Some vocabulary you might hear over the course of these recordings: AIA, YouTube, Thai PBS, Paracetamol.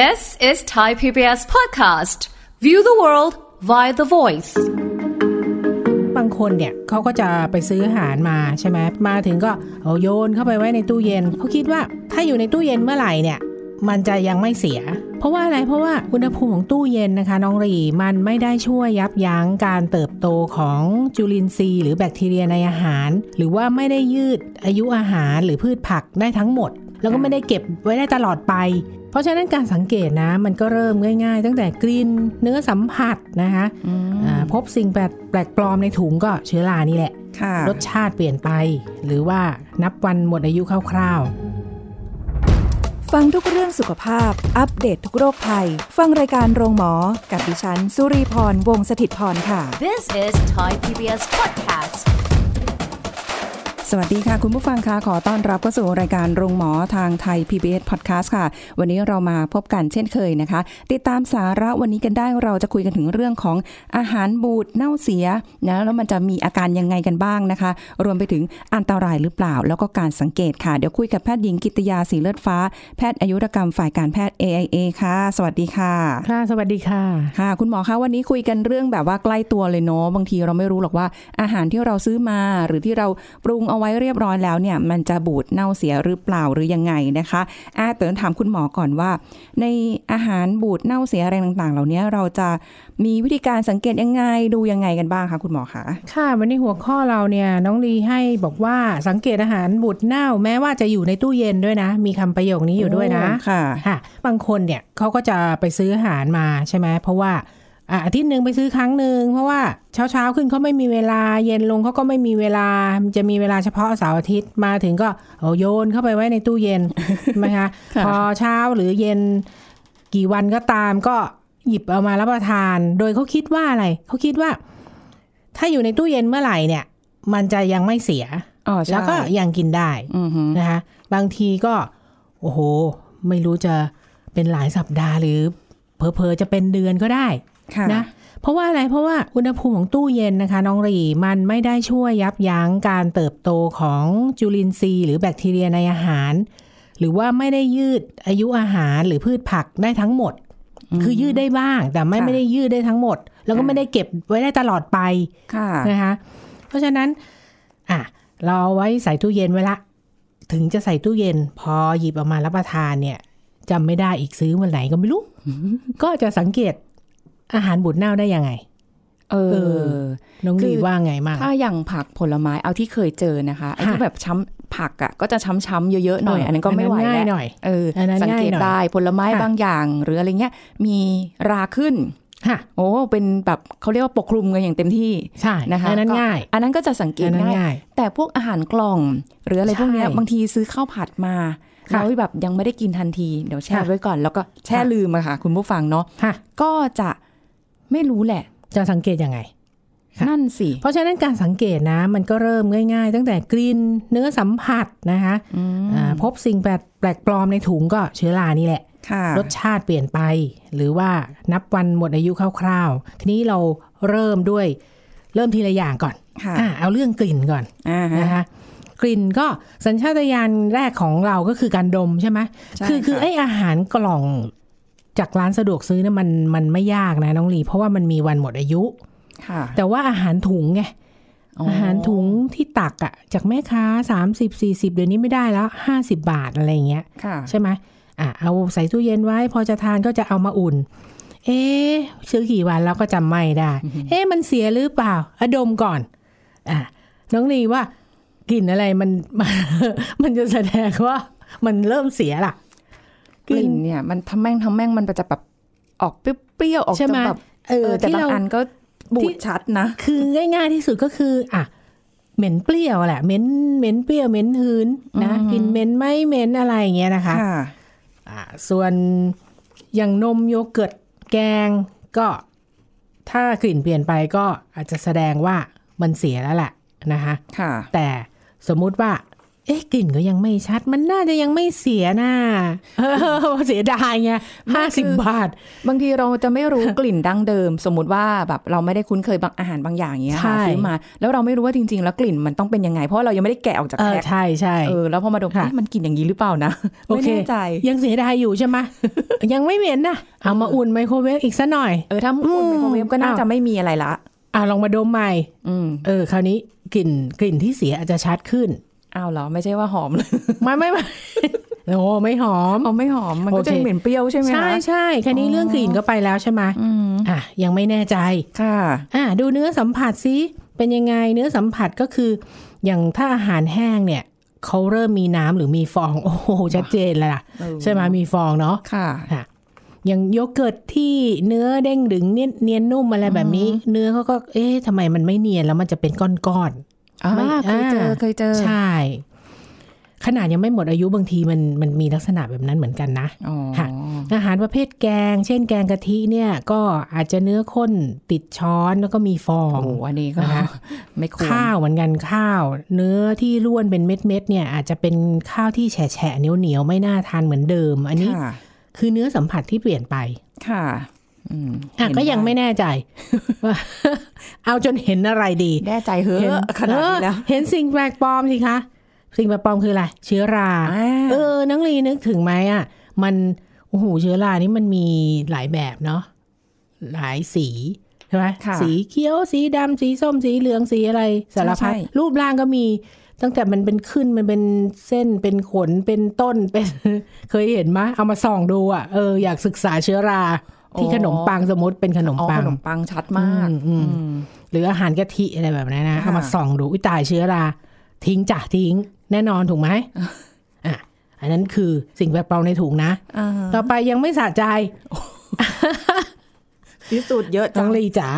This is Thai PBS podcast. View the world via the voice. บางคนเนี่ยเขาก็จะไปซื้ออาหารมาใช่ไหมมาถึงก็เอาโยนเข้าไปไว้ในตู้เย็นเขาคิดว่าถ้าอยู่ในตู้เย็นเมื่อไหร่เนี่ยมันจะยังไม่เสียเพราะว่าอะไรเพราะว่าอุณหภูมิของตู้เย็นนะคะน้องรีมันไม่ได้ช่วยยับยั้งการเติบโตของจุลินทรีย์หรือแบคทีเรียในอาหารหรือว่าไม่ได้ยืดอายุอาหารหรือพืชผักได้ทั้งหมดแล้วก็ไม่ได้เก็บไว้ได้ตลอดไปเพราะฉะนั้นการสังเกตนะมันก็เริ่มง่ายๆตั้งแต่กลิ่นเนื้อสัมผัสนะคะพบสิ่งแปลกปลอมในถุงก็เชื้อรานี่แหละรสชาติเปลี่ยนไปหรือว่านับวันหมดอายุคร่าวๆฟังทุกเรื่องสุขภาพอัปเดต ทุกโรคภัยฟังรายการโรงหมอกับดิฉันสุรีพรวงศ์สถิตพรค่ะ This is Thai PBS podcast สวัสดีค่ะคุณผู้ฟังค่ะขอต้อนรับเข้าสู่รายการโรงหมอทางไทย PBS podcast ค่ะวันนี้เรามาพบกันเช่นเคยนะคะติดตามสาระวันนี้กันได้เราจะคุยกันถึงเรื่องของอาหารบูดเน่าเสียนะแล้วมันจะมีอาการยังไงกันบ้างนะคะรวมไปถึงอันตรายหรือเปล่าแล้วก็การสังเกตค่ะเดี๋ยวคุยกับแพทย์หญิงกิตติยาสีเลือดฟ้าแพทย์อายุรกรรมฝ่ายการแพทย์ AIA ค่ะสวัสดีค่ะค่ะสวัสดีค่ะค่ะคุณหมอคะวันนี้คุยกันเรื่องแบบว่าใกล้ตัวเลยเนาะบางทีเราไม่รู้หรอกว่าอาหารที่เราซื้อมาหรือที่เราปรุงเอาไว้เรียบร้อยแล้วเนี่ยมันจะบูดเน่าเสียหรือเปล่าหรือยังไงนะคะเติร์นถามคุณหมอก่อนว่าในอาหารบูดเน่าเสียอะไรต่างๆเหล่านี้เราจะมีวิธีการสังเกตยังไงดูยังไงกันบ้างคะคุณหมอคะค่ะวันนี้หัวข้อเราเนี่ยน้องลีให้บอกว่าสังเกตอาหารบูดเน่าแม้ว่าจะอยู่ในตู้เย็นด้วยนะมีคำประโยคนี้อยู่ด้วยนะค่ะบางคนเนี่ยเขาก็จะไปซื้ออาหารมาใช่ไหมเพราะว่าอาทิตย์นึงไปซื้อครั้งนึงเพราะว่าเช้าขึ้นเขาไม่มีเวลาเย็นลงเขาก็ไม่มีเวลาจะมีเวลาเฉพาะเสาร์อาทิตย์มาถึงก็เอาโยนเข้าไปไว้ในตู้เย็น นะคะ พอเช้าหรือเย็นกี่วันก็ตามก็หยิบเอามารับประทานโดยเขาคิดว่าอะไรเขาคิดว่าถ้าอยู่ในตู้เย็นเมื่อไหร่เนี่ยมันจะยังไม่เสียแล้วก็ยังกินได้นะคะบางทีก็โอ้โหไม่รู้จะเป็นหลายสัปดาห์หรือเผลอๆจะเป็นเดือนก็ได้นะเพราะว่าอะไรเพราะว่าอุณหภูมิของตู้เย็นนะคะน้องรีมันไม่ได้ช่วยยับยั้งการเติบโตของจุลินทรีย์หรือแบคทีเรียในอาหารหรือว่าไม่ได้ยืดอายุอาหารหรือพืชผักได้ทั้งหมดคือยืดได้บ้างแต่ไม่ได้ยืดได้ทั้งหมดแล้วก็ไม่ได้เก็บไว้ได้ตลอดไปนะคะเพราะฉะนั้นเราไว้ใส่ตู้เย็นไว้ละถึงจะใส่ตู้เย็นพอหยิบออกมารับประทานเนี่ยจำไม่ได้อีกซื้อวันไหนก็ไม่รู้ ก็จะสังเกตอาหารบูดเน่าได้ยังไงน้องลีว่าไงมากถ้าอย่างผักผลไม้เอาที่เคยเจอนะคะไอ้ที่แบบช้ำผักอ่ะก็จะช้ำๆเยอะๆหน่อยอันนั้นก็ไม่ไหวแล้วสังเกตได้ผลไม้บางอย่างหรืออะไรเงี้ยมีราขึ้นโอ้เป็นแบบเขาเรียกว่าปกคลุมกันอย่างเต็มที่นะคะอันนั้นง่ายอันนั้นก็จะสังเกตง่ายแต่พวกอาหารกล่องหรืออะไรพวกเนี้ยบางทีซื้อข้าวผัดมาเราแบบยังไม่ได้กินทันทีเดี๋ยวแช่ไว้ก่อนแล้วก็แช่ลืมอะค่ะคุณผู้ฟังเนาะก็จะไม่รู้แหละจะสังเกตยังไงนั่นสิเพราะฉะนั้นการสังเกตนะมันก็เริ่มง่ายๆตั้งแต่กลิ่นเนื้อสัมผัสนะคะพบสิ่งแปลกปลอมในถุงก็เชื้อรานี่แหละรสชาติเปลี่ยนไปหรือว่านับวันหมดอายุคร่าวๆทีนี้เราเริ่มทีละอย่างก่อนเอาเรื่องกลิ่นก่อนนะคะกลิ่นก็สัญชาตญาณแรกของเราก็คือการดมใช่ไหมคือไอ้อาหารกล่องจากร้านสะดวกซื้อเนี่ยมันไม่ยากนะน้องลีเพราะว่ามันมีวันหมดอายุแต่ว่าอาหารถุงไงอาหารถุงที่ตักอ่ะจากแม่ค้า30-40เดี๋ยวนี้ไม่ได้แล้ว50 บาทอะไรเงี้ยใช่ไหมเอาใส่ตู้เย็นไว้พอจะทานก็จะเอามาอุ่นซื้อกี่วันแล้วก็จำไม่ได้มันเสียหรือเปล่าดมก่อนน้องลีว่ากลิ่นอะไรมันจะแสดงว่ามันเริ่มเสียล่ะกลิ่นเนี่ยมันทำแม่งมันจะแบบออกเปรี้ยวๆออกจะแบบแต่บางอันก็บูดชัดนะคือง่ายๆที่สุดก็คือเหม็นเปรี้ยวแหละเหม็นเปรี้ยวเหม็นหืนนะกลิ่นเหม็นไม่เหม็นอะไรอย่างเงี้ยนะคะส่วนอย่างนมโยเกิร์ตแกงก็ถ้ากลิ่นเปลี่ยนไปก็อาจจะแสดงว่ามันเสียแล้วแหละนะคะแต่สมมุติว่า เอ๊ะกลิ่นก็ยังไม่ชัดมันน่าจะยังไม่เสียน่ะเสียดายไง50 บาทบางทีเราจะไม่รู้กลิ่นดั้งเดิมสมมติว่าแบบเราไม่ได้คุ้นเคยบางอาหารบางอย่างเงี้ยค่ะซื้อมาแล้วเราไม่รู้ว่าจริงๆแล้วกลิ่นมันต้องเป็นยังไงเพราะเรายังไม่ได้แกะออกจากแพ็คใช่ๆแล้วพอมาดมมันกลิ่นอย่างนี้หรือเปล่านะไม่แน่ใจยังเสียดายอยู่ใช่ไหมยังไม่เหม็นนะเอามาอุ่นไมโครเวฟอีกสักหน่อยถ้าอุ่นไมโครเวฟก็น่าจะไม่มีอะไรละลองมาดมใหม่คราวนี้กลิ่นที่เสียอาจจะชัดขึ้นอ้าวเหรอไม่ใช่ว่าหอมเลยไม่โอ้ไม่หอมไม่หอมมันก็จะเหม็นเปรี้ยวใช่ไหมคะใช่ๆแค่นี้เรื่องกลิ่นก็ไปแล้วใช่ไหมยังไม่แน่ใจค่ะดูเนื้อสัมผัสซิเป็นยังไงเนื้อสัมผัสก็คืออย่างถ้าอาหารแห้งเนี่ยเขาเริ่มมีน้ำหรือมีฟองโอ้โหชัดเจนเลยล่ะใช่ไหมมีฟองเนาะค่ะอย่างโยเกิร์ตที่เนื้อเด้งดึงเนียนนุ่มอะไรแบบนี้เนื้อเขาก็เอ๊ะทำไมมันไม่เนียนแล้วมันจะเป็นก้อนๆเคยเจอใช่ขนาดยังไม่หมดอายุบางทีมันมีลักษณะแบบนั้นเหมือนกันนะค่ะอาหารประเภทแกงเช่นแกงกะทิเนี่ยก็อาจจะเนื้อข้นติดช้อนแล้วก็มีฟองอันนี้ก็ไม่ควรข้าวเหมือนกันข้าวเนื้อที่ร่วนเป็นเม็ดๆเนี่ยอาจจะเป็นข้าวที่แฉะๆเหนียวไม่น่าทานเหมือนเดิมอันนี้คือเนื้อสัมผัสที่เปลี่ยนไปค่ะก็ยังไม่แน่ใจว่าเอาจนเห็นอะไรดีแน่ใจเหอะขนาดนี้แล้วเห็นสิ่งแปลกปลอมสิคะสิ่งแปลกปลอมคืออะไรเชื้อราน้องลีนึกถึงไหมอ่ะมันโอ้โหเชื้อรานี่มันมีหลายแบบเนาะหลายสีใช่ไหมสีเขียวสีดำสีส้มสีเหลืองสีอะไรสารพัดรูปร่างก็มีตั้งแต่มันเป็นขึ้นมันเป็นเส้นเป็นขนเป็นต้นเป็นเคยเห็นไหมเอามาส่องดูอ่ะอยากศึกษาเชื้อราที่ขนมปังสมมติเป็นขนมปังชัดมากหรืออาหารกะทิอะไรแบบนั้นนะเอามาส่องดูอุ้ยตายเชื้อราทิ้งจ้ะทิ้งแน่นอนถูกไหมอันนั้นคือสิ่งแปลกปลอมในถุงนะต่อไปยังไม่สะใจพิสูจน์เยอะจังเลยจ๋า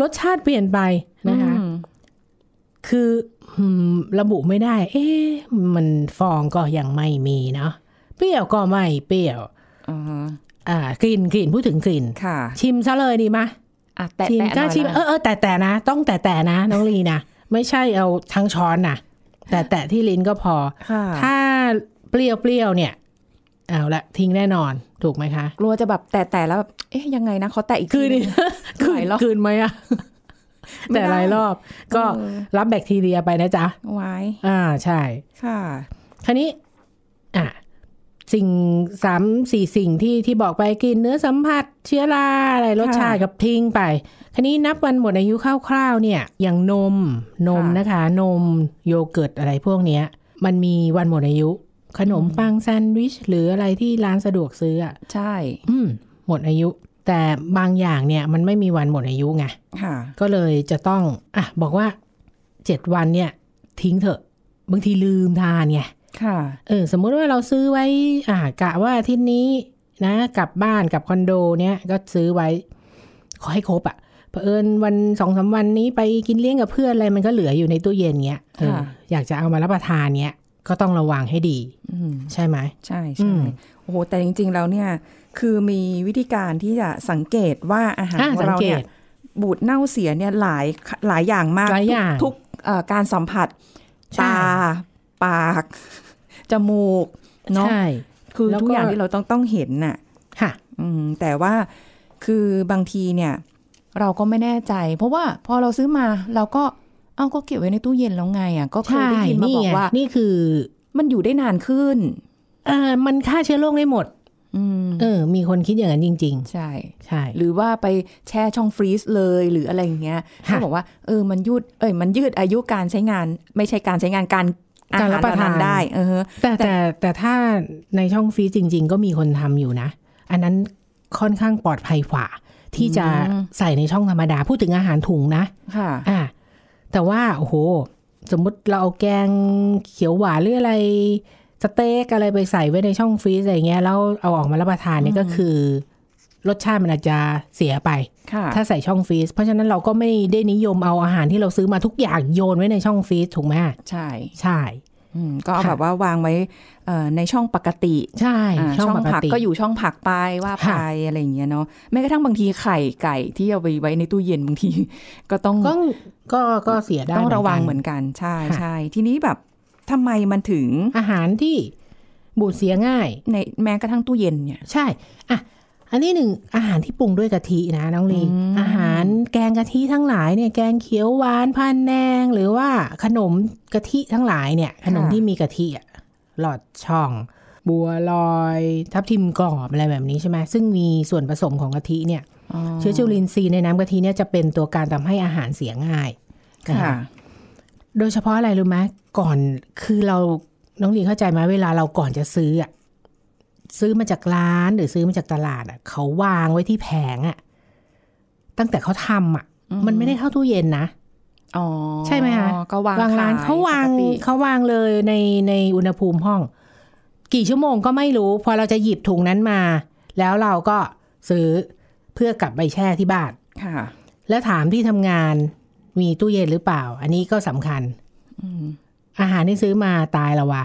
รสชาติเปลี่ยนไปนะคะคือระบุไม่ได้เอ๊ะมันฟองก็ยังไม่มีเนาะเปรี้ยวก็ไม่เปรี้ยวกลิ่นพูดถึงกลิ่นชิมซะเลยดีไหมชิมแต่นะต้องแต่นะน้องลีนะไม่ใช่เอาทั้งช้อนนะแต่ที่ลิ้นก็พอถ้าเปรี้ยวเนี่ยเอาละทิ้งแน่นอนถูกไหมคะกลัวจะแบบแต่แล้วแบบเอ๊ะยังไงนะเขาแตะอีกคืนคืนไหมอะแต่หลายรอบก็รับแบคทีเรียไปนะจ๊ะไว้ใช่ค่ะคราวนี้สิ่ง 3-4 สิ่งที่บอกไปกินเนื้อสัมผัสเชื้อราอะไรรสชาติกับทิ้งไปคราวนี้นับวันหมดอายุคร่าวๆเนี่ยอย่างนมนะคะนมโยเกิร์ตอะไรพวกเนี้ยมันมีวันหมดอายุขนมปังแซนด์วิชหรืออะไรที่ร้านสะดวกซื้ออ่ะใช่หมดอายุแต่บางอย่างเนี่ยมันไม่มีวันหมดอายุไงก็เลยจะต้องบอกว่า7วันเนี่ยทิ้งเถอะบางทีลืมทานไงสมมุติว่าเราซื้อไว้กะว่าอาทิตย์นี้นะกลับบ้านกับคอนโดเนี่ยก็ซื้อไว้ขอให้ครบอ่ะเผอิญวัน 2-3 วันนี้ไปกินเลี้ยงกับเพื่อนอะไรมันก็เหลืออยู่ในตู้เย็นเงี้ยอยากจะเอามารับประทานเนี้ยก็ต้องระวังให้ดีใช่ไหมใช่ใช่โอ้โหแต่จริงๆแล้วเนี่ยคือมีวิธีการที่จะสังเกตว่าอาหารของเราเนี่ยบูดเน่าเสียเนี่ยหลายอย่างมากทุกการสัมผัสตาปากจมูกเนาะคือทุกอย่างที่เราต้องเห็นน่ะค่ะแต่ว่าคือบางทีเนี่ยเราก็ไม่แน่ใจเพราะว่าพอเราซื้อมาเราก็ก็เก็บไว้ในตู้เย็นแล้วไงอ่ะก็เคยได้ยินมาบอกว่านี่คือมันอยู่ได้นานขึ้นมันฆ่าเชื้อโรคได้หมดมีคนคิดอย่างนั้นจริงๆใช่หรือว่าไปแช่ช่องฟรีซเลยหรืออะไรอย่างเงี้ยเขาบอกว่ามันยืดอายุการใช้งานไม่ใช่การใช้งานการรับประทานได้แต่ถ้าในช่องฟรีซจริงๆก็มีคนทำอยู่นะอันนั้นค่อนข้างปลอดภัยกว่าที่จะใส่ในช่องธรรมดาพูดถึงอาหารถุงนะค่ะแต่ว่าโอ้โหสมมติเราเอาแกงเขียวหวานหรืออะไรสเต็กอะไรไปใส่ไว้ในช่องฟรีซอะไรเงี้ยแล้วเอาออกมารับประทานนี่ก็คือรสชาติมันอาจจะเสียไปถ้าใส่ช่องฟรีซเพราะฉะนั้นเราก็ไม่ได้นิยมเอาอาหารที่เราซื้อมาทุกอย่างโยนไว้ในช่องฟรีซถูกไหมใช่ก็เอาแบบว่าวางไว้ในช่องปกติใช่ช่องผักก็อยู่ช่องผักไปว่าไปอะไรอย่างเงี้ยเนาะแม้กระทั่งบางทีไข่ไก่ที่เอาไปไว้ในตู้เย็นบางทีก็ต้องก็เสียได้ต้องระวังเหมือนกันใช่ทีนี้แบบ ทำไมมันถึงอาหารที่บูดเสียง่ายในแม้กระทั่งตู้เย็นเนี่ยใช่อ่ะอันนี้หนึ่งอาหารที่ปรุงด้วยกะทินะน้องลีอาหารแกงกะทิทั้งหลายเนี่ยแกงเขียวหวานพันแนงหรือว่าขนมกะทิทั้งหลายเนี่ยขนมที่มีกะทิอ่ะหลอดช่องบัวลอยทับทิมกรอบอะไรแบบนี้ใช่ไหมซึ่งมีส่วนผสมของกะทิเนี่ยเชื้อจุลินทรีย์ในน้ำกะทิเนี่ยจะเป็นตัวการทำให้อาหารเสียง่ายค่ะโดยเฉพาะอะไรรู้ไหมก่อนคือเราน้องลีเข้าใจไหมเวลาเราก่อนจะซื้ออ่ะซื้อมาจากร้านหรือซื้อมาจากตลาดอ่ะเขาวางไว้ที่แผงอ่ะตั้งแต่เขาทำอ่ะมันไม่ได้เข้าตู้เย็นนะอ๋อใช่ไหมคะก็วางร้านเขาวางเลยในอุณหภูมิห้องกี่ชั่วโมงก็ไม่รู้พอเราจะหยิบถุงนั้นมาแล้วเราก็ซื้อเพื่อกลับไปแช่ที่บ้านค่ะแล้วถามที่ทำงานมีตู้เย็นหรือเปล่าอันนี้ก็สำคัญอาหารที่ซื้อมาตายแล้ววะ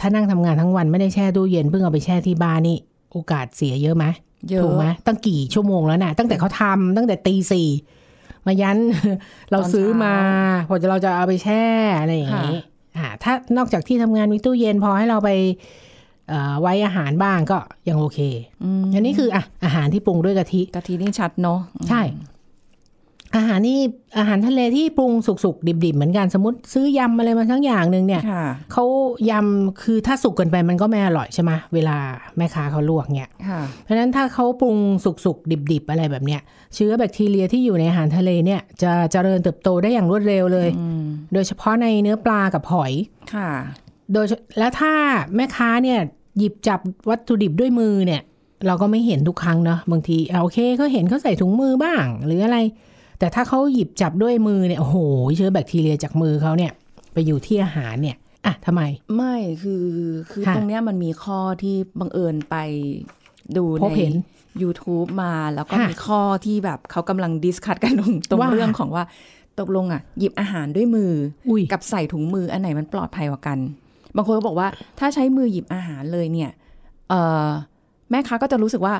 ถ้านั่งทำงานทั้งวันไม่ได้แช่ตู้เย็นเพิ่งเอาไปแช่ที่บ้านนี่โอกาสเสียเยอะไหมถูกไหมตั้งกี่ชั่วโมงแล้วนะตั้งแต่เขาทำตั้งแต่ตีสี่มายันเราซื้อมาพอเราจะเอาไปแช่อะไรอย่างนี้ถ้านอกจากที่ทำงานมีตู้เย็นพอให้เราไปไว้อาหารบ้างก็ยังโอเคอันนี้คืออาหารที่ปรุงด้วยกะทินี่ชัดเนาะใช่อาหารทะเลที่ปรุงสุกๆดิบๆเหมือนกันสมมติซื้อยำอะไรมาทั้งอย่างนึงเนี่ยเขายำคือถ้าสุกเกินไปมันก็ไม่อร่อยใช่ไหมเวลาแม่ค้าเขาลวกเนี่ยเพราะนั้นถ้าเขาปรุงสุกๆดิบๆอะไรแบบเนี้ยเชื้อแบคทีเรียที่อยู่ในอาหารทะเลเนี่ยจะเจริญเติบโตได้อย่างรวดเร็วเลยโดยเฉพาะในเนื้อปลากับหอยโดยแล้วถ้าแม่ค้าเนี่ยหยิบจับวัตถุดิบด้วยมือเนี่ยเราก็ไม่เห็นทุกครั้งเนาะบางทีโอเคเขาเห็นเขาใส่ถุงมือบ้างหรืออะไรแต่ถ้าเขาหยิบจับด้วยมือเนี่ยโอ้โหเชื้อแบคทีเรียจากมือเขาเนี่ยไปอยู่ที่อาหารเนี่ยอ่ะทำไมไม่คือตรงเนี้ยมันมีข้อที่บังเอิญไปดูใน YouTube มาแล้วก็มีข้อที่แบบเขากำลังดิสคัสกันตรงเรื่องของว่าตกลงอ่ะหยิบอาหารด้วยมือกับใส่ถุงมืออันไหนมันปลอดภัยกว่ากันบางคนก็บอกว่าถ้าใช้มือหยิบอาหารเลยเนี่ยแม่ค้าก็จะรู้สึกว่า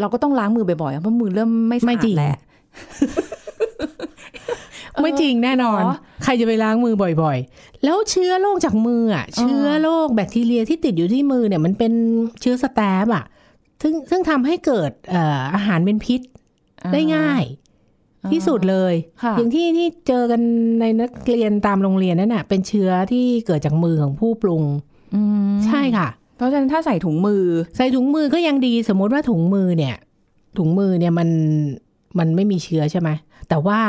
เราก็ต้องล้างมือบ่อยๆเพราะมือเริ่มไม่สะอาดแล้วไม่จริงแน่นอนใครจะไปล้างมือบ่อยๆแล้วเชื้อโรคจากมืออ่ะเชื้อโรคแบคทีเรียที่ติดอยู่ที่มือเนี่ยมันเป็นเชื้อสแตปอ่ะซึ่งทำให้เกิดอาหารเป็นพิษได้ง่ายที่สุดเลยอย่างที่เจอกันในนักเรียนตามโรงเรียนนั่นน่ะเป็นเชื้อที่เกิดจากมือของผู้ปรุงใช่ค่ะเพราะฉะนั้นถ้าใส่ถุงมือก็ยังดีสมมติว่าถุงมือเนี่ยมันไม่มีเชื้อใช่ไหมแต่ว่า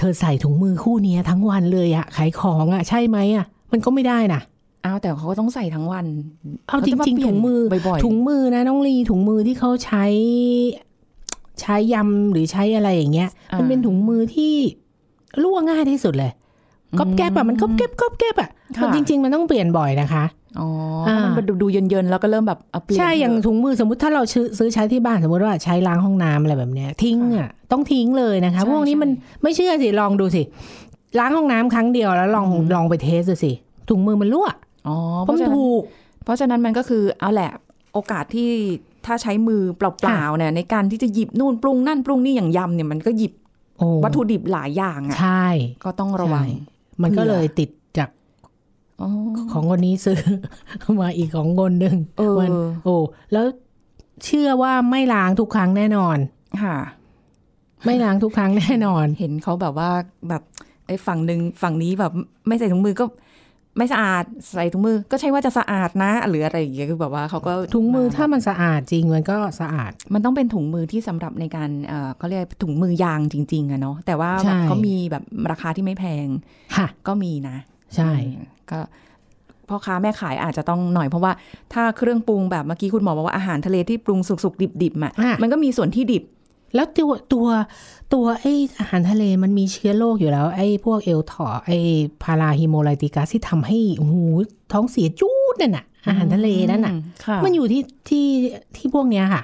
เธอใส่ถุงมือคู่นี้ทั้งวันเลยอะขายของอะใช่ไหมอะมันก็ไม่ได้นะเอาแต่เขาก็ต้องใส่ทั้งวันเอาจริงๆถุงมือนะน้องลีถุงมือที่เขาใช้ยำหรือใช้อะไรอย่างเงี้ยมันเป็นถุงมือที่รั่วง่ายที่สุดเลยก๊อบแก๊บอะมันก๊อบแก๊บอะมันจริงๆมันต้องเปลี่ยนบ่อยนะคะอ๋อมันดูเย็นๆแล้วก็เริ่มแบบเปลี่ยนใช่อย่างถุงมือสมมติถ้าเราซื้อใช้ที่บ้านสมมติว่าใช้ล้างห้องน้ำอะไรแบบเนี้ยทิ้งอ่ะต้องทิ้งเลยนะคะพวกนี้มันไม่เชื่อสิลองดูสิล้างห้องน้ำครั้งเดียวแล้วลองไปเทสดูสิถุงมือมันรั่วอ๋อเพราะมันถูกเพราะฉะนั้นมันก็คือเอาแหละโอกาสที่ถ้าใช้มือเปล่าๆเนี่ยในการที่จะหยิบนู่นปรุงนั่นปรุงนี่อย่างยำเนี่ยมันก็หยิบวัตถุดิบหลายอย่างอ่ะใช่ก็ต้องระวังมันก็เลยติดของคนนี้ซื้อมาอีกของคนหนึ่งแล้วเชื่อว่าไม่ล้างทุกครั้งแน่นอนค่ะไม่ล้างทุกครั้งแน่นอนเห็นเขาแบบว่าแบบไอ้ฝั่งนี้แบบไม่ใส่ถุงมือก็ไม่สะอาดใส่ถุงมือก็ใช่ว่าจะสะอาดนะหรืออะไรอย่างเงี้ยคือแบบว่าเขาก็ถุงมือถ้ามันสะอาดจริงมันก็สะอาดมันต้องเป็นถุงมือที่สำหรับในการเขาเรียกถุงมือยางจริงๆอะเนาะแต่ว่าเขามีแบบราคาที่ไม่แพงก็มีนะใช่ก็พ่อค้าแม่ขายอาจจะต้องหน่อยเพราะว่าถ้าเครื่องปรุงแบบเมื่อกี้คุณหมอบอกว่าอาหารทะเลที่ปรุงสุกๆดิบๆอ่ะมันก็มีส่วนที่ดิบแล้วตัวไอ้อาหารทะเลมันมีเชื้อโรคอยู่แล้วไอ้พวกเอลทอไอ้พาราฮิโมไลติกัสที่ทำให้หูท้องเสียจู๊ดนั่นน่ะอาหารทะเลนั่นน่ะมันอยู่ที่พวกเนี้ยค่ะ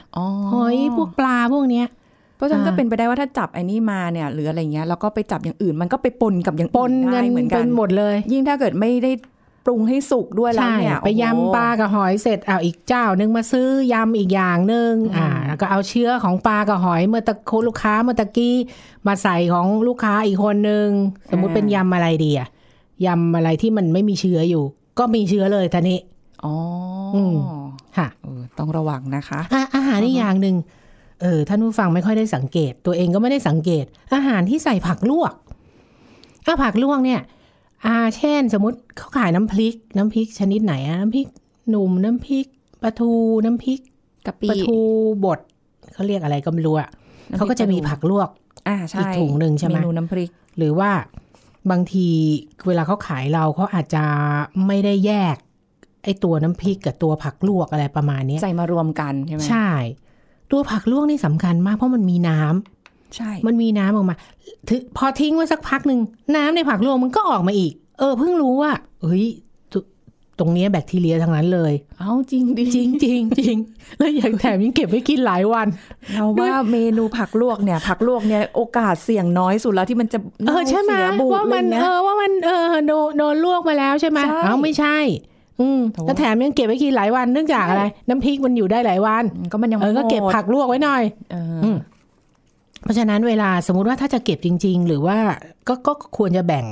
หอยพวกปลาพวกเนี้ยเพราะฉะนั้นก็เป็นไปได้ว่าถ้าจับไอ้นี่มาเนี่ยหรืออะไรเงี้ยแล้วก็ไปจับอย่างอื่นมันก็ไปปนกับอย่างอื่นได้เหมือนกันหมดเลยยิ่งถ้าเกิดไม่ได้ปรุงให้สุกด้วยแล้วเนี่ยไปยำปลากับหอยเสร็จเอาอีกเจ้านึงมาซื้อยำอีกอย่างนึงแล้วก็เอาเชื้อของปลากับหอยเมื่อตะโคลูกค้าเมื่อตะกี้มาใส่ของลูกค้าอีกคนนึงสมมุติเป็นยำอะไรดีอ่ะ ยำอะไรที่มันไม่มีเชื้ออยู่ก็มีเชื้อเลยท่านี้อ๋อค่ะต้องระวังนะคะอาหารอีกอย่างหนึ่งท่านผู้ฟังไม่ค่อยได้สังเกตตัวเองก็ไม่ได้สังเกตอาหารที่ใส่ผักลวกผักลวกเนี่ยเช่นสมมติเขาขายน้ำพริกชนิดไหนน้ำพริกหนุ่มน้ำพริกปลาทูน้ำพริกกะปิปลาทูบดเขาเรียกอะไรก็ไม่รู้อ่ะเขาก็จะมีผักลวกอีกถุงนึงใช่ไหมเมนูน้ำพริกหรือว่าบางทีเวลาเขาขายเราเขาอาจจะไม่ได้แยกไอ้ตัวน้ำพริกกับตัวผักลวกอะไรประมาณนี้ใส่มารวมกันใช่ไหมใช่ตัวผักลวกนี่สำคัญมากเพราะมันมีน้ำใช่มันมีน้ำออกมาพอทิ้งไว้สักพักหนึ่งน้ำในผักลวกมันก็ออกมาอีกเพิ่งรู้ว่าเฮ้ยตรงนี้แบคทีเรียทั้งนั้นเลยเอาจริงดิจริงแล้วอย่างแถมยังเก็บไว้กินหลายวันเราว่าเมนูผักลวกเนี่ยโอกาสเสี่ยงน้อยสุดแล้วที่มันจะใช่ไหมว่ามันโดนลวกมาแล้วใช่ไหมไม่ใช่แล้วแถมยังเก็บไว้กินหลายวันเนื่องจากอะไรน้ำพริกมันอยู่ได้หลายวันก็มันยังก็เก็บผักลวกไว้หน่อยเพราะฉะนั้นเวลาสมมติว่าถ้าจะเก็บจริงๆหรือว่าก็ควรจะแบ่ง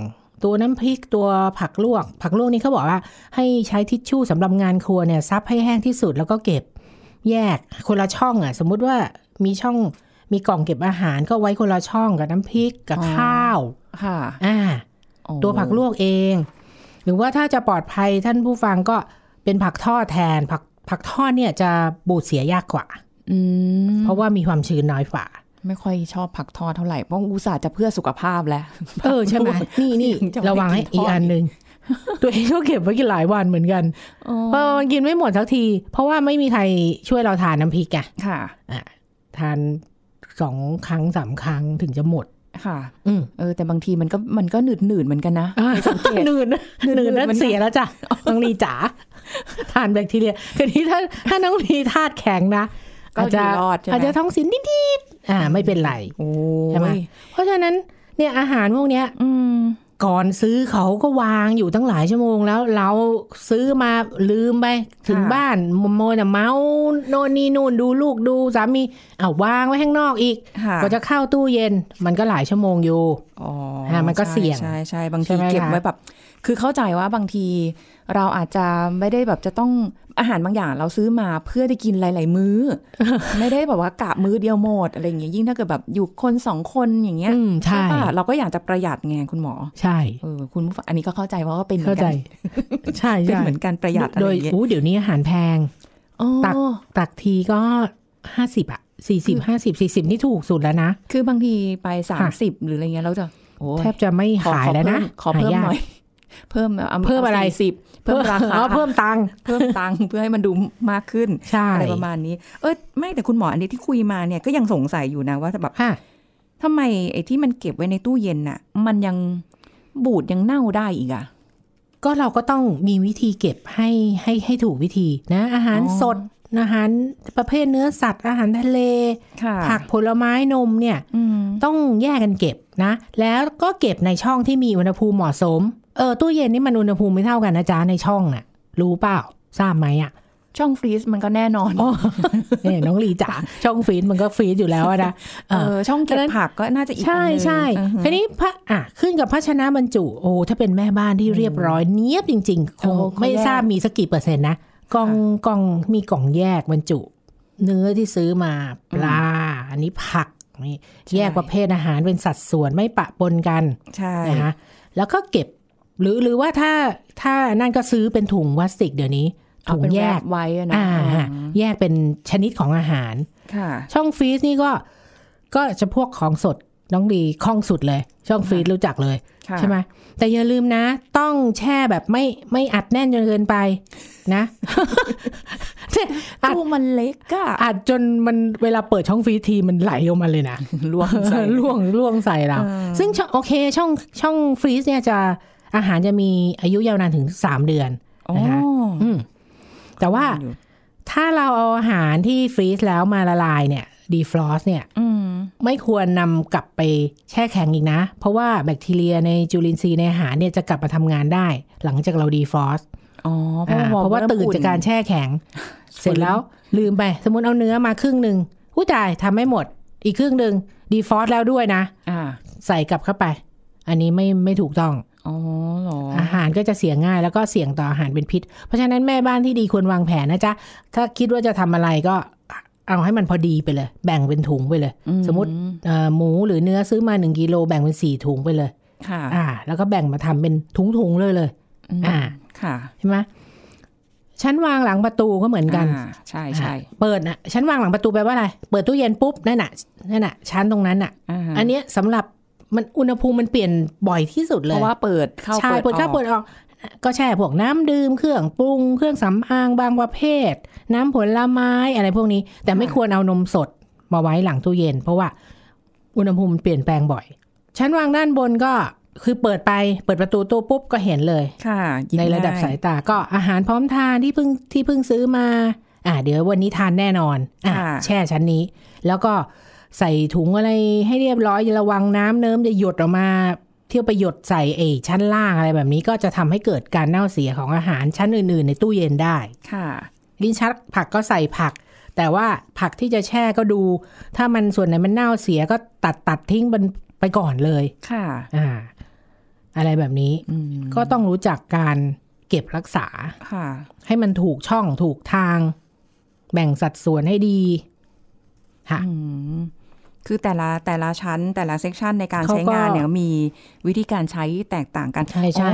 ตัวน้ำพริกตัวผักลวกนี่เขาบอกว่าให้ใช้ทิชชู่สำหรับงานครัวเนี่ยซับให้แห้งที่สุดแล้วก็เก็บแยกคนละช่องสมมติว่ามีช่องมีกล่องเก็บอาหารก็ไว้คนละช่องกับน้ำพริกกับข้าวค่ะตัวผักลวกเองหรือว่าถ้าจะปลอดภัยท่านผู้ฟังก็เป็นผักทอดแทนผักทอดเนี่ยจะบูดเสียยากกว่าเพราะว่ามีความชื้นน้อยกว่าไม่ค่อยชอบผักทอดเท่าไหร่เพราะอุตส่าห์จะเพื่อสุขภาพแล้วใช่ไหมนี่ระวังให้อีกอันนึงตัวเองก็เก็บไว้กินหลายวันเหมือนกันเพราะมันกินไม่หมดสักทีเพราะว่าไม่มีใครช่วยเราทานน้ำพริกค่ะทาน2-3 ครั้งถึงจะหมดค่ะแต่บางทีมันก็หนืดเหมือนกันนะหนืดนั่นเสียแล้วจ้ะน้องลีจ๋าทานแบคทีเรียคือนี้ถ้าน้องลีธาตุแข็งนะอาจจะท้องเสียนิดๆไม่เป็นไรใช่ไหมเพราะฉะนั้นเนี่ยอาหารพวกเนี้ยก่อนซื้อเขาก็วางอยู่ตั้งหลายชั่วโมงแล้วเราซื้อมาลืมไปถึงบ้านโมน่ะเมาโน่นนี่นู่นดูลูกดูสามีวางไว้ข้างนอกอีกก็จะเข้าตู้เย็นมันก็หลายชั่วโมงอยู่มันก็เสี่ยงใช่บางทีเก็บไว้แบบคือเข้าใจว่าบางทีเราอาจจะไม่ได้แบบจะต้องอาหารบางอย่างเราซื้อมาเพื่อได้กินหลายๆมื้อ ไม่ได้แบบว่ากะมื้อเดียวหมดอะไรอย่างเงี้ยยิ่งถ้าเกิดแบบอยู่คน2คนอย่างเงี้ยใช่ป่ะเราก็อยากจะประหยัดไงคุณหมอใช่คุณผู้ฟังอันนี้ก็เข้าใจเพราะว่าเป็นเหมือนกันใช่เป็นเหมือนกันประหยัดอะไรอย่างเงี้ยเดี๋ยวนี้อาหารแพงตักทีก็5040 นี่ถูกสุดแล้วนะคือบางทีไป30หรืออะไรเงี้ยแล้วจะแทบจะไม่ขายแล้วนะขอเพิ่มหน่อยเพิ่มอะไร10เพิ่มราคาเพิ่มตังค์เพื่อให้มันดูมากขึ้นอะไรประมาณนี้ไม่แต่คุณหมออันนี้ที่คุยมาเนี่ยก็ยังสงสัยอยู่นะว่าแบบทำไมไอ้ที่มันเก็บไว้ในตู้เย็นน่ะมันยังบูดยังเน่าได้อีกอ่ะก็เราก็ต้องมีวิธีเก็บให้ถูกวิธีนะอาหารสดอาหารประเภทเนื้อสัตว์อาหารทะเลผักผลไม้นมเนี่ยต้องแยกกันเก็บนะแล้วก็เก็บในช่องที่มีอุณหภูมิเหมาะสมตู้เย็นนี่มันอุณหภูมิไม่เท่ากันนะจ๊ะในช่องน่ะรู้เปล่าทราบไหมช่องฟรีซมันก็แน่นอนเนี่ยน้องลีจ๋าช่องฟรีซมันก็ฟรีซอยู่แล้วนะช่องเก็บผักก็น่าจะอีกอันนึงใช่ๆทีนี้ขึ้นกับภาชนะบรรจุถ้าเป็นแม่บ้านที่เรียบร้อยเนี๊ยบจริงๆคงไม่ทราบมีสักกี่เปอร์เซ็นต์นะกล่องมีกล่องแยกบรรจุเนื้อที่ซื้อมาปลาอันนี้ผักนี่แยกประเภทอาหารเป็นสัดส่วนไม่ปะปนกันนะคะแล้วก็เก็บหรือว่าถ้านั่นก็ซื้อเป็นถุงพลาสติกเดี๋ยวนี้ถุงแยกไว้นะแยกเป็นชนิดของอาหารช่องฟรีซนี่ก็จะพวกของสดน้องดีคล่องสุดเลยช่องฟรีซรู้จักเลยใช่ไหมแต่อย่าลืมนะต้องแช่แบบไม่อัดแน่นจนเกินไปนะตู้มันเล็กก็อัดจนมันเวลาเปิดช่องฟรีซทีมันไหลออกมาเลยนะล่วงใส่เราซึ่งโอเคช่องฟรีซเนี่ยจะอาหารจะมีอายุยาวนานถึง3 เดือนนะคะแต่ว่าถ้าเราเอาอาหารที่ฟรีซแล้วมาละลายเนี่ยดีฟรอสเนี่ยไม่ควรนำกลับไปแช่แข็งอีกนะเพราะว่าแบคทีเรียในจุลินทรีย์ในอาหารเนี่ยจะกลับมาทำงานได้หลังจากเราดีฟรอสเพราะว่าตื่นจากการแช่แข็งเสร็จแล้วลืมไปสมมติเอาเนื้อมาครึ่งหนึ่งผู้จ่ายทำไม่หมดอีกครึ่งหนึ่งดีฟรอสแล้วด้วยนะใส่กลับเข้าไปอันนี้ไม่ถูกต้อง อ๋อเหรออาหารก็จะเสียง่ายแล้วก็เสี่ยงต่ออาหารเป็นพิษเพราะฉะนั้นแม่บ้านที่ดีควรวางแผนนะจ๊ะถ้าคิดว่าจะทำอะไรก็เอาให้มันพอดีไปเลยแบ่งเป็นถุงไปเลยสมมติหมูหรือเนื้อซื้อมา1กิโลแบ่งเป็น4ถุงไปเลยค่ะแล้วก็แบ่งมาทำเป็นถุงๆเลยค่ะใช่ไหมชั้นวางหลังประตูก็เหมือนกันใช่ใช่เปิดนะชั้นวางหลังประตูแปลว่าอะไรเปิดตู้เย็นปุ๊บนั่นน่ะชั้นตรงนั้นน่ะอันนี้สำหรับมันอุณหภูมิมันเปลี่ยนบ่อยที่สุดเลยเพราะว่าเปิดเข้าเปิดเข้าเปิดออกก็แช่พวกน้ำดื่มเครื่องปรุงเครื่องสำอางบางประเภทน้ำผลไม้อะไรพวกนี้แต่ไม่ควรเอานมสดมาไว้หลังตู้เย็นเพราะว่าอุณหภูมิเปลี่ยนแปลงบ่อยชั้นวางด้านบนก็คือเปิดประตูตู้ปุ๊บก็เห็นเลยในระดับสายตาก็อาหารพร้อมทานที่เพิ่งซื้อมาเดี๋ยววันนี้ทานแน่นอนแช่ชั้นนี้แล้วก็ใส่ถุงอะไรให้เรียบร้อยอย่าระวังน้ำเนิ้มจะหยดออกมาเที่ยวไปหยดใส่ชั้นล่างอะไรแบบนี้ก็จะทำให้เกิดการเน่าเสียของอาหารชั้นอื่นๆในตู้เย็นได้ค่ะลิ้นชักผักก็ใส่ผักแต่ว่าผักที่จะแช่ก็ดูถ้ามันส่วนไหนมันเน่าเสียก็ตัดทิ้งไปก่อนเลยค่ะอะไรแบบนี้ก็ต้องรู้จักการเก็บรักษาค่ะให้มันถูกช่องถูกทางแบ่งสัดส่วนให้ดีค่ะคือแต่ละชั้นแต่ละเซกชันในการใช้งานเนี่ยมีวิธีการใช้แตกต่างกัน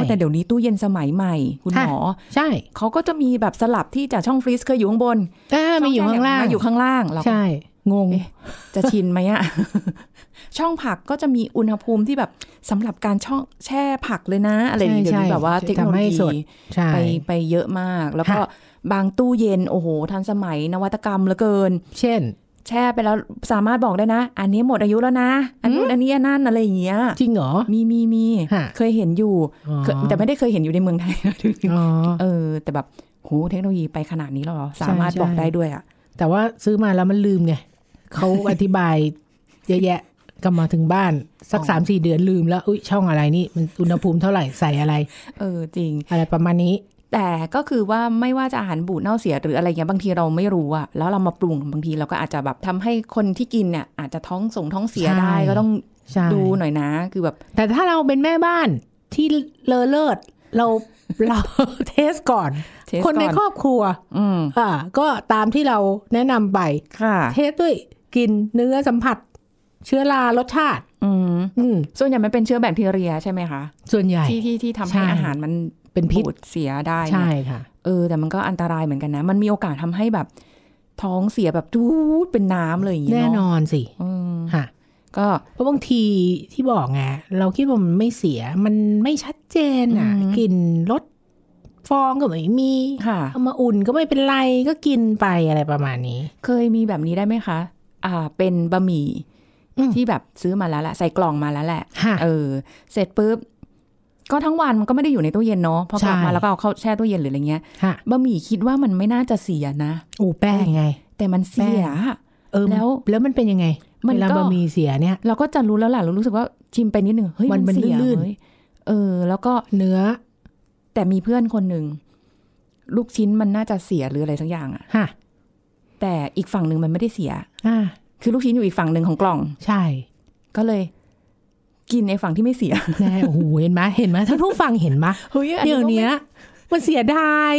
แต่เดี๋ยวนี้ตู้เย็นสมัยใหม่คุณหมอใช่เขาก็จะมีแบบสลับที่จากช่องฟรีซเคยอยู่ข้างบนมาอยู่ข้างล่างใช่งงจะชินไหมอะช่องผักก็จะมีอุณหภูมิที่แบบสำหรับการแช่ผักเลยนะอะไรอย่างเงี้ยเดี๋ยวนี้แบบว่าเทคโนโลยีไปเยอะมากแล้วก็บางตู้เย็นโอ้โหทันสมัยนวัตกรรมเหลือเกินเช่นแช่ไปแล้วสามารถบอกได้นะอันนี้หมดอายุแล้วนะอันนี้นั่นอะไรอย่างเงี้ยจริงเหรอมีเคยเห็นอยู่แต่ไม่ได้เคยเห็นอยู่ในเมืองไทยแต่แบบโหเทคโนโลยีไปขนาดนี้แล้วเหรอสามารถบอกได้ด้วยอ่ะแต่ว่าซื้อมาแล้วมันลืมไงเขาอธิบายเยอะแยะกลับมาถึงบ้านสัก 3-4 เดือนลืมแล้วอุ๊ยช่องอะไรนี่มันอุณหภูมิเท่าไหร่ใส่อะไรจริงอะไรประมาณนี้แต่ก็คือว่าไม่ว่าจะอาหารบูดเน่าเสียหรืออะไรเงี้ยบางทีเราไม่รู้อะแล้วเรามาปรุงบางทีเราก็อาจจะแบบทำให้คนที่กินเนี่ยอาจจะท้องเสียได้ก็ต้องดูหน่อยนะคือแบบแต่ถ้าเราเป็นแม่บ้านที่เลอเลิศเราเทสก่อนคนในครอบครัวก็ตามที่เราแนะนำไปเทสด้วยกินเนื้อสัมผัสเชื้อรารสชาติส่วนใหญ่มันเป็นเชื้อแบคทีเรียใช่ไหมคะส่วนใหญ่ที่ทำให้อาหารมันเป็นพิษเสียได้ใช่ค่ะแต่มันก็อันตรายเหมือนกันนะมันมีโอกาสทำให้แบบท้องเสียแบบดูดเป็นน้ำเลยอย่างนี้แน่นอนสิค่ะก็เพราะบางทีที่บอกไงเราคิดว่ามันไม่เสียมันไม่ชัดเจนอ่ะกลิ่นรสฟองก็ไม่มีเอามาอุ่นก็ไม่เป็นไรก็กินไปอะไรประมาณนี้เคยมีแบบนี้ได้ไหมคะเป็นบะหมี่ที่แบบซื้อมาแล้วแหละใส่กล่องมาแล้วแหละเสร็จปุ๊บก็ทั้งวันมันก็ไม่ได้อยู่ในตู้เย็นเนาะพอกลับมาแล้วก็เอาเข้าแช่ตู้เย็นหรืออะไรเงี้ยบะหมี่คิดว่ามันไม่น่าจะเสียนะแป้งไงแต่มันเสียแล้วมันเป็นยังไงเวลาบะหมี่เสียเนี่ยเราก็จะรู้แล้วแหละเรารู้สึกว่าชิมไปนิดนึงเฮ้ยมันเสียเลยแล้วก็เนื้อแต่มีเพื่อนคนหนึ่งลูกชิ้นมันน่าจะเสียหรืออะไรสักอย่างอ่ะแต่อีกฝั่งหนึ่งมันไม่ได้เสียคือลูกชิ้นอยู่อีกฝั่งหนึ่งของกล่องใช่ก็เลยกินในฝั่งที่ไม่เสียแน่โอ้โหเห็นไหมท่านผู้ฟังเห็นไหมเดี๋ยวนี้มันเสียดาย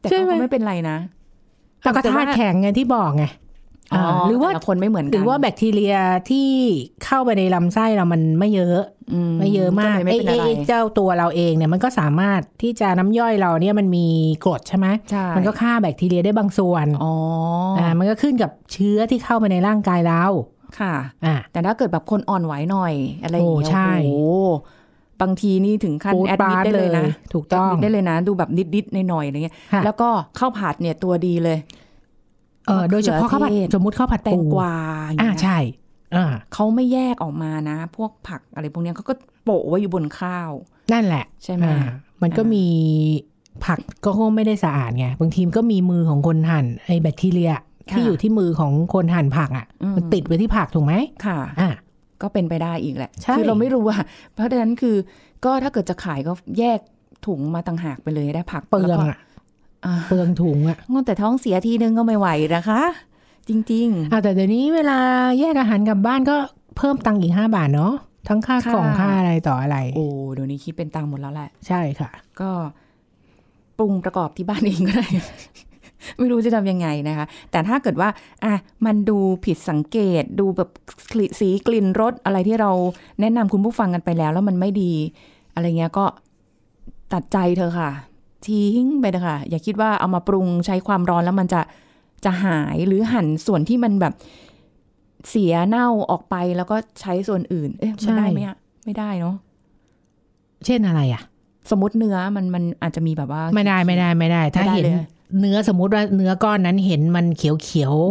แต่ก็ไม่เป็นไรนะแต่ก็ธาตุแข็งไงที่บอกไงหรือว่าคนไม่เหมือนกันหรือว่าแบคทีเรียที่เข้าไปในลำไส้เรามันไม่เยอะมากเจ้าตัวเราเองเนี่ยมันก็สามารถที่จะน้ำย่อยเราเนี่ยมันมีกรดใช่ไหมมันก็ฆ่าแบคทีเรียได้บางส่วนมันก็ขึ้นกับเชื้อที่เข้าไปในร่างกายเราค่ะแต่ถ้าเกิดแบบคนอ่อนไหวหน่อยอะไรอย่างเงี้ยโอ้บางทีนี่ถึงขั้นแอดมิดได้เลยนะถูกต้องได้เลยนะดูแบบนิดๆหน่อยๆอะไรเงี้ยแล้วก็ข้าวผัดเนี่ยตัวดีเลยโดยเฉพาะข้าวผัดสมมติข้าวผัดแตงกวาใช่เขาไม่แยกออกมานะพวกผักอะไรพวกนี้เขาก็โปะไว้อยู่บนข้าวนั่นแหละใช่ไหมมันก็มีผักก็ไม่ได้สะอาดไงบางทีก็มีมือของคนหั่นไอ้แบคทีเรียที่อยู่ที่มือของคนหั่นผักอ่ะมันติดไปที่ผักถูกไหมค่ะก็เป็นไปได้อีกแหละคือเราไม่รู้ว่าเพราะฉะนั้นคือก็ถ้าเกิดจะขายก็แยกถุงมาต่างหากไปเลยได้ผักเปลืองถุงอ่ะงอนแต่ท้องเสียทีนึงก็ไม่ไหวนะคะจริงๆแต่เดี๋ยวนี้เวลาแยกอาหารกลับบ้านก็เพิ่มตังค์อีก5 บาทเนาะ ทั้งค่าของค่าอะไรต่ออะไรโอ้เดี๋ยวนี้คิดเป็นตังค์หมดแล้วแหละใช่ค่ะก็ปรุงประกอบที่บ้านเองก็ได้ไม่รู้จะทำยังไงนะคะแต่ถ้าเกิดว่าอ่ะมันดูผิดสังเกตดูแบบสีกลิ่นรสอะไรที่เราแนะนำคุณผู้ฟังกันไปแล้วแล้วมันไม่ดีอะไรเงี้ยก็ตัดใจเธอค่ะทิ้งไปเลยค่ะอย่าคิดว่าเอามาปรุงใช้ความร้อนแล้วมันจะหายหรือหั่นส่วนที่มันแบบเสียเน่าออกไปแล้วก็ใช้ส่วนอื่นเอ๊ะมันได้ไหมอ่ะไม่ได้เนาะเช่นอะไรอ่ะสมมติเนื้อมันอาจจะมีแบบว่าไม่ได้ถ้าเห็นเนื้อสมมติว่าเนื้อก้อนนั้นเห็นมันเขียว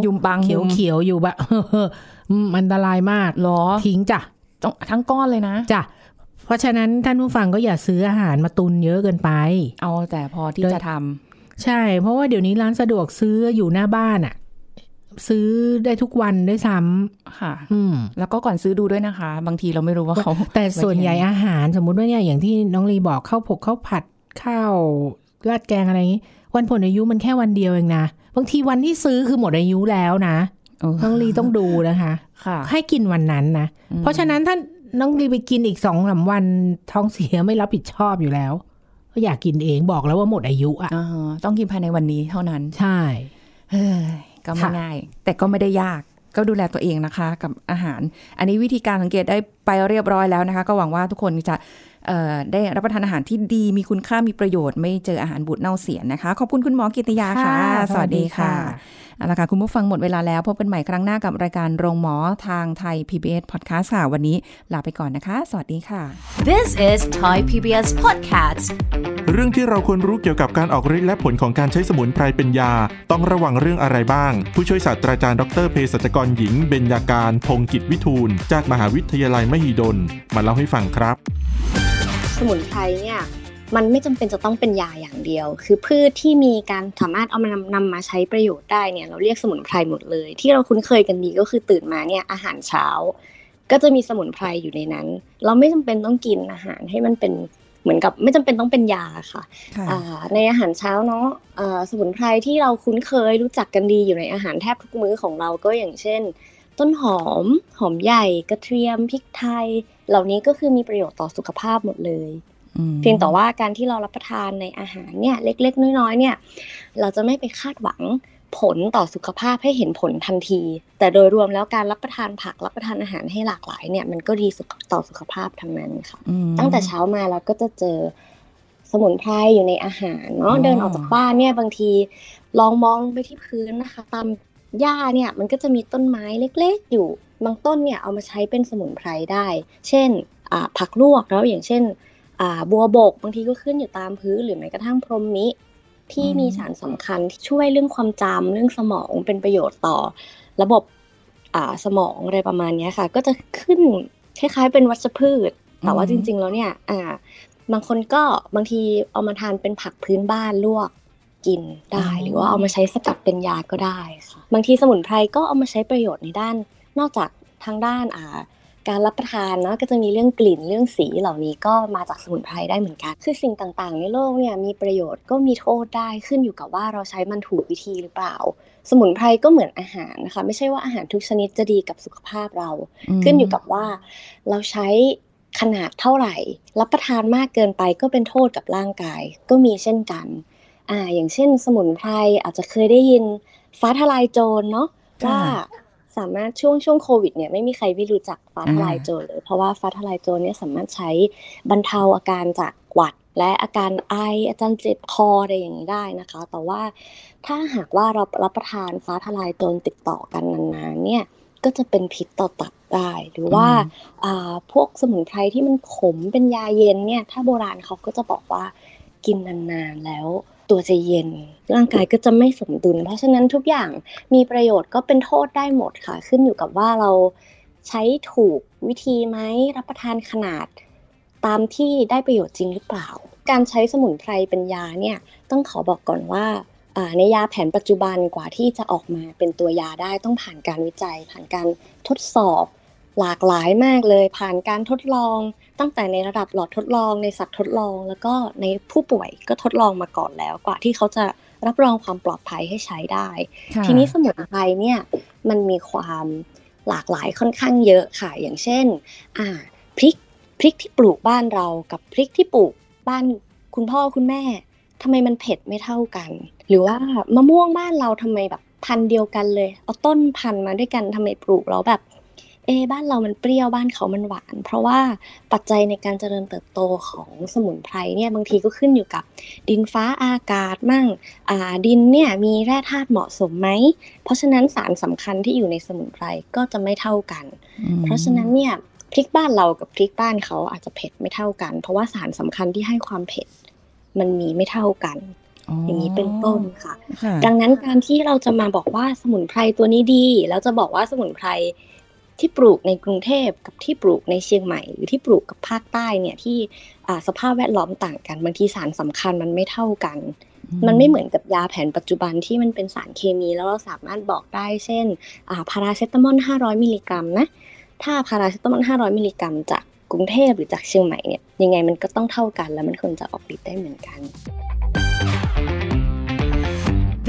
อยู่บางเขียวอยู่แบบอันตรายมากหรอทิ้งจ้ะทั้งก้อนเลยนะจ้ะเพราะฉะนั้นท่านผู้ฟังก็อย่าซื้ออาหารมาตุนเยอะเกินไปเอาแต่พอที่จะทำใช่เพราะว่าเดี๋ยวนี้ร้านสะดวกซื้ออยู่หน้าบ้านอ่ะซื้อได้ทุกวันได้ซ้ำค่ะแล้วก็ก่อนซื้อดูด้วยนะคะบางทีเราไม่รู้ว่าเขาแต่ส่วนใหญ่อาหารสมมุติว่าเนี่ยอย่างที่น้องลีบอกข้าวผัดข้าวราดแกงอะไรอย่างนี้วันหมดอายุมันแค่วันเดียวเองนะบางทีวันที่ซื้อคือหมดอายุแล้วนะน้องลีต้องดูนะคะให้กินวันนั้นนะเพราะฉะนั้นท่านน้องลีไปกินอีก 2-3 วันท้องเสียไม่รับผิดชอบอยู่แล้วก็อยากกินเองบอกแล้วว่าหมดอายุอ่ะต้องกินภายในวันนี้เท่านั้นใช่ก็ไม่ง่ายแต่ก็ไม่ได้ยากก็ดูแลตัวเองนะคะกับอาหารอันนี้วิธีการสังเกตได้ไปเรียบร้อยแล้วนะคะก็หวังว่าทุกคนจะได้รับประทานอาหารที่ดีมีคุณค่ามีประโยชน์ไม่เจออาหารบูดเน่าเสียนะคะขอบคุณคุณหมอกิติยาค่ะสวัสดีค่ะเอาล่ะค่ะคุณผู้ฟังหมดเวลาแล้วพบกันใหม่ครั้งหน้ากับรายการโรงหมอทางไทย PBS Podcast ค่ะวันนี้ลาไปก่อนนะคะสวัสดีค่ะ This is Thai PBS Podcast เรื่องที่เราควรรู้เกี่ยวกับการออกฤทธิ์และผลของการใช้สมุนไพรเป็นยาต้องระวังเรื่องอะไรบ้างผู้ช่วยศาสตราจารย์ดร.เภสัชกรหญิงเบญญาการพงศ์กิจวิทูลจากมหาวิทยาลัยมหิดลมาเล่าให้ฟังครับสมุนไพรเนี่ยมันไม่จำเป็นจะต้องเป็นยาอย่างเดียวคือพืชที่มีการสามารถเอามานำมาใช้ประโยชน์ได้เนี่ยเราเรียกสมุนไพรหมดเลยที่เราคุ้นเคยกันดีก็คือตื่นมาเนี่ยอาหารเช้าก็จะมีสมุนไพรอยู่ในนั้นเราไม่จำเป็นต้องกินอาหารให้มันเป็นเหมือนกับไม่จำเป็นต้องเป็นยาค่ะในอาหารเช้าเนาะสมุนไพรที่เราคุ้นเคยรู้จักกันดีอยู่ในอาหารแทบทุกมื้อของเราก็อย่างเช่นต้นหอมหอมใหญ่กระเทียมพริกไทยเหล่านี้ก็คือมีประโยชน์ต่อสุขภาพหมดเลยเพียงแต่ว่าการที่เรารับประทานในอาหารเนี่ยเล็กๆน้อยๆเนี่ยเราจะไม่ไปคาดหวังผลต่อสุขภาพให้เห็นผลทันทีแต่โดยรวมแล้วการรับประทานผักรับประทานอาหารให้หลากหลายเนี่ยมันก็ดีต่อสุขภาพทั้งนั้นค่ะตั้งแต่เช้ามาเราก็จะเจอสมุนไพรอยู่ในอาหารเนาะเดินออกจากบ้านเนี่ยบางทีลองมองไปที่พื้นนะคะตามหญ้าเนี่ยมันก็จะมีต้นไม้เล็กๆอยู่บางต้นเนี่ยเอามาใช้เป็นสมุนไพรได้เช่นผักลวกแล้วอย่างเช่นบัวบกบางทีก็ขึ้นอยู่ตามพื้นหรือแม้กระทั่งพรหมิที่มีสารสำคัญที่ช่วยเรื่องความจำเรื่องสมองเป็นประโยชน์ต่อระบบสมองอะไรประมาณนี้ค่ะก็จะขึ้นคล้ายๆเป็นวัชพืชแต่ว่าจริงๆแล้วเนี่ยบางคนก็บางทีเอามาทานเป็นผักพื้นบ้านลวกกินได้หรือว่าเอามาใช้สกัดเป็นยาก็ได้ค่ะบางทีสมุนไพรก็เอามาใช้ประโยชน์ในด้านนอกจากทางด้านการรับประทานเนาะก็จะมีเรื่องกลิ่นเรื่องสีเหล่านี้ก็มาจากสมุนไพรได้เหมือนกันคือสิ่งต่างๆในโลกเนี่ยมีประโยชน์ก็มีโทษได้ขึ้นอยู่กับว่าเราใช้มันถูกวิธีหรือเปล่าสมุนไพรก็เหมือนอาหารนะคะไม่ใช่ว่าอาหารทุกชนิดจะดีกับสุขภาพเราขึ้นอยู่กับว่าเราใช้ขนาดเท่าไหร่รับประทานมากเกินไปก็เป็นโทษกับร่างกายก็มีเช่นกันอย่างเช่นสมุนไพรอาจจะเคยได้ยินฟ้าทะลายโจรเนาะว่าสามารถช่วงโควิดเนี่ยไม่มีใครไม่รู้จักฟ้าทะลายโจรเลยเพราะว่าฟ้าทะลายโจรเนี่ยสามารถใช้บรรเทาอาการจากหวัดและอาการไออาการเจ็บคออะไรอย่างนี้ได้นะคะแต่ว่าถ้าหากว่าเรารับประทานฟ้าทะลายโจรติดต่อกันนานๆเนี่ยก็จะเป็นพิษต่อตับได้หรือว่าพวกสมุนไพรที่มันขมเป็นยาเย็นเนี่ยถ้าโบราณเขาก็จะบอกว่ากินนานๆแล้วตัวจะเย็นร่างกายก็จะไม่สมดุลเพราะฉะนั้นทุกอย่างมีประโยชน์ก็เป็นโทษได้หมดค่ะขึ้นอยู่กับว่าเราใช้ถูกวิธีไหมรับประทานขนาดตามที่ได้ประโยชน์จริงหรือเปล่าการใช้สมุนไพรเป็นยาเนี่ยต้องขอบอกก่อนว่าในยาแผนปัจจุบันกว่าที่จะออกมาเป็นตัวยาได้ต้องผ่านการวิจัยผ่านการทดสอบหลากหลายมากเลยผ่านการทดลองตั้งแต่ในระดับหลอดทดลองในสัตว์ทดลองแล้วก็ในผู้ป่วยก็ทดลองมาก่อนแล้วกว่าที่เขาจะรับรองความปลอดภัยให้ใช้ได้ทีนี้สมุนไพรเนี่ยมันมีความหลากหลายค่อนข้างเยอะค่ะอย่างเช่น พริกที่ปลูกบ้านเรากับพริกที่ปลูกบ้านคุณพ่อคุณแม่ทำไมมันเผ็ดไม่เท่ากันหรือว่ามะม่วงบ้านเราทำไมแบบพันธุ์เดียวกันเลยเอาต้นพันธุ์มาด้วยกันทำไมปลูกแล้วแบบบ้านเรามันเปรี้ยวบ้านเขามันหวานเพราะว่าปัจจัยในการเจริญเติบโตของสมุนไพรเนี่ยบางทีก็ขึ้นอยู่กับดินฟ้าอากาศมั่งดินเนี่ยมีแร่ธาตุเหมาะสมไหมเพราะฉะนั้นสารสำคัญที่อยู่ในสมุนไพรก็จะไม่เท่ากันเพราะฉะนั้นเนี่ยพริกบ้านเรากับพริกบ้านเขาอาจจะเผ็ดไม่เท่ากันเพราะว่าสารสำคัญที่ให้ความเผ็ดมันมีไม่เท่ากันอย่างนี้เป็นต้นค่ะดังนั้นการที่เราจะมาบอกว่าสมุนไพรตัวนี้ดีแล้วจะบอกว่าสมุนไพรที่ปลูกในกรุงเทพกับที่ปลูกในเชียงใหม่หรือที่ปลูกกับภาคใต้เนี่ยที่สภาพแวดล้อมต่างกันบางทีสารสำคัญมันไม่เท่ากันมันไม่เหมือนกับยาแผนปัจจุบันที่มันเป็นสารเคมีแล้วเราสามารถบอกได้เช่นพาราเซตามอล500มิลลิกรัมนะถ้าพาราเซตามอล500มิลลิกรัมจากกรุงเทพหรือจากเชียงใหม่เนี่ยยังไงมันก็ต้องเท่ากันแล้วมันควรจะออกฤทธิ์ได้เหมือนกัน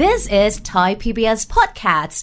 This is Thai PBS podcast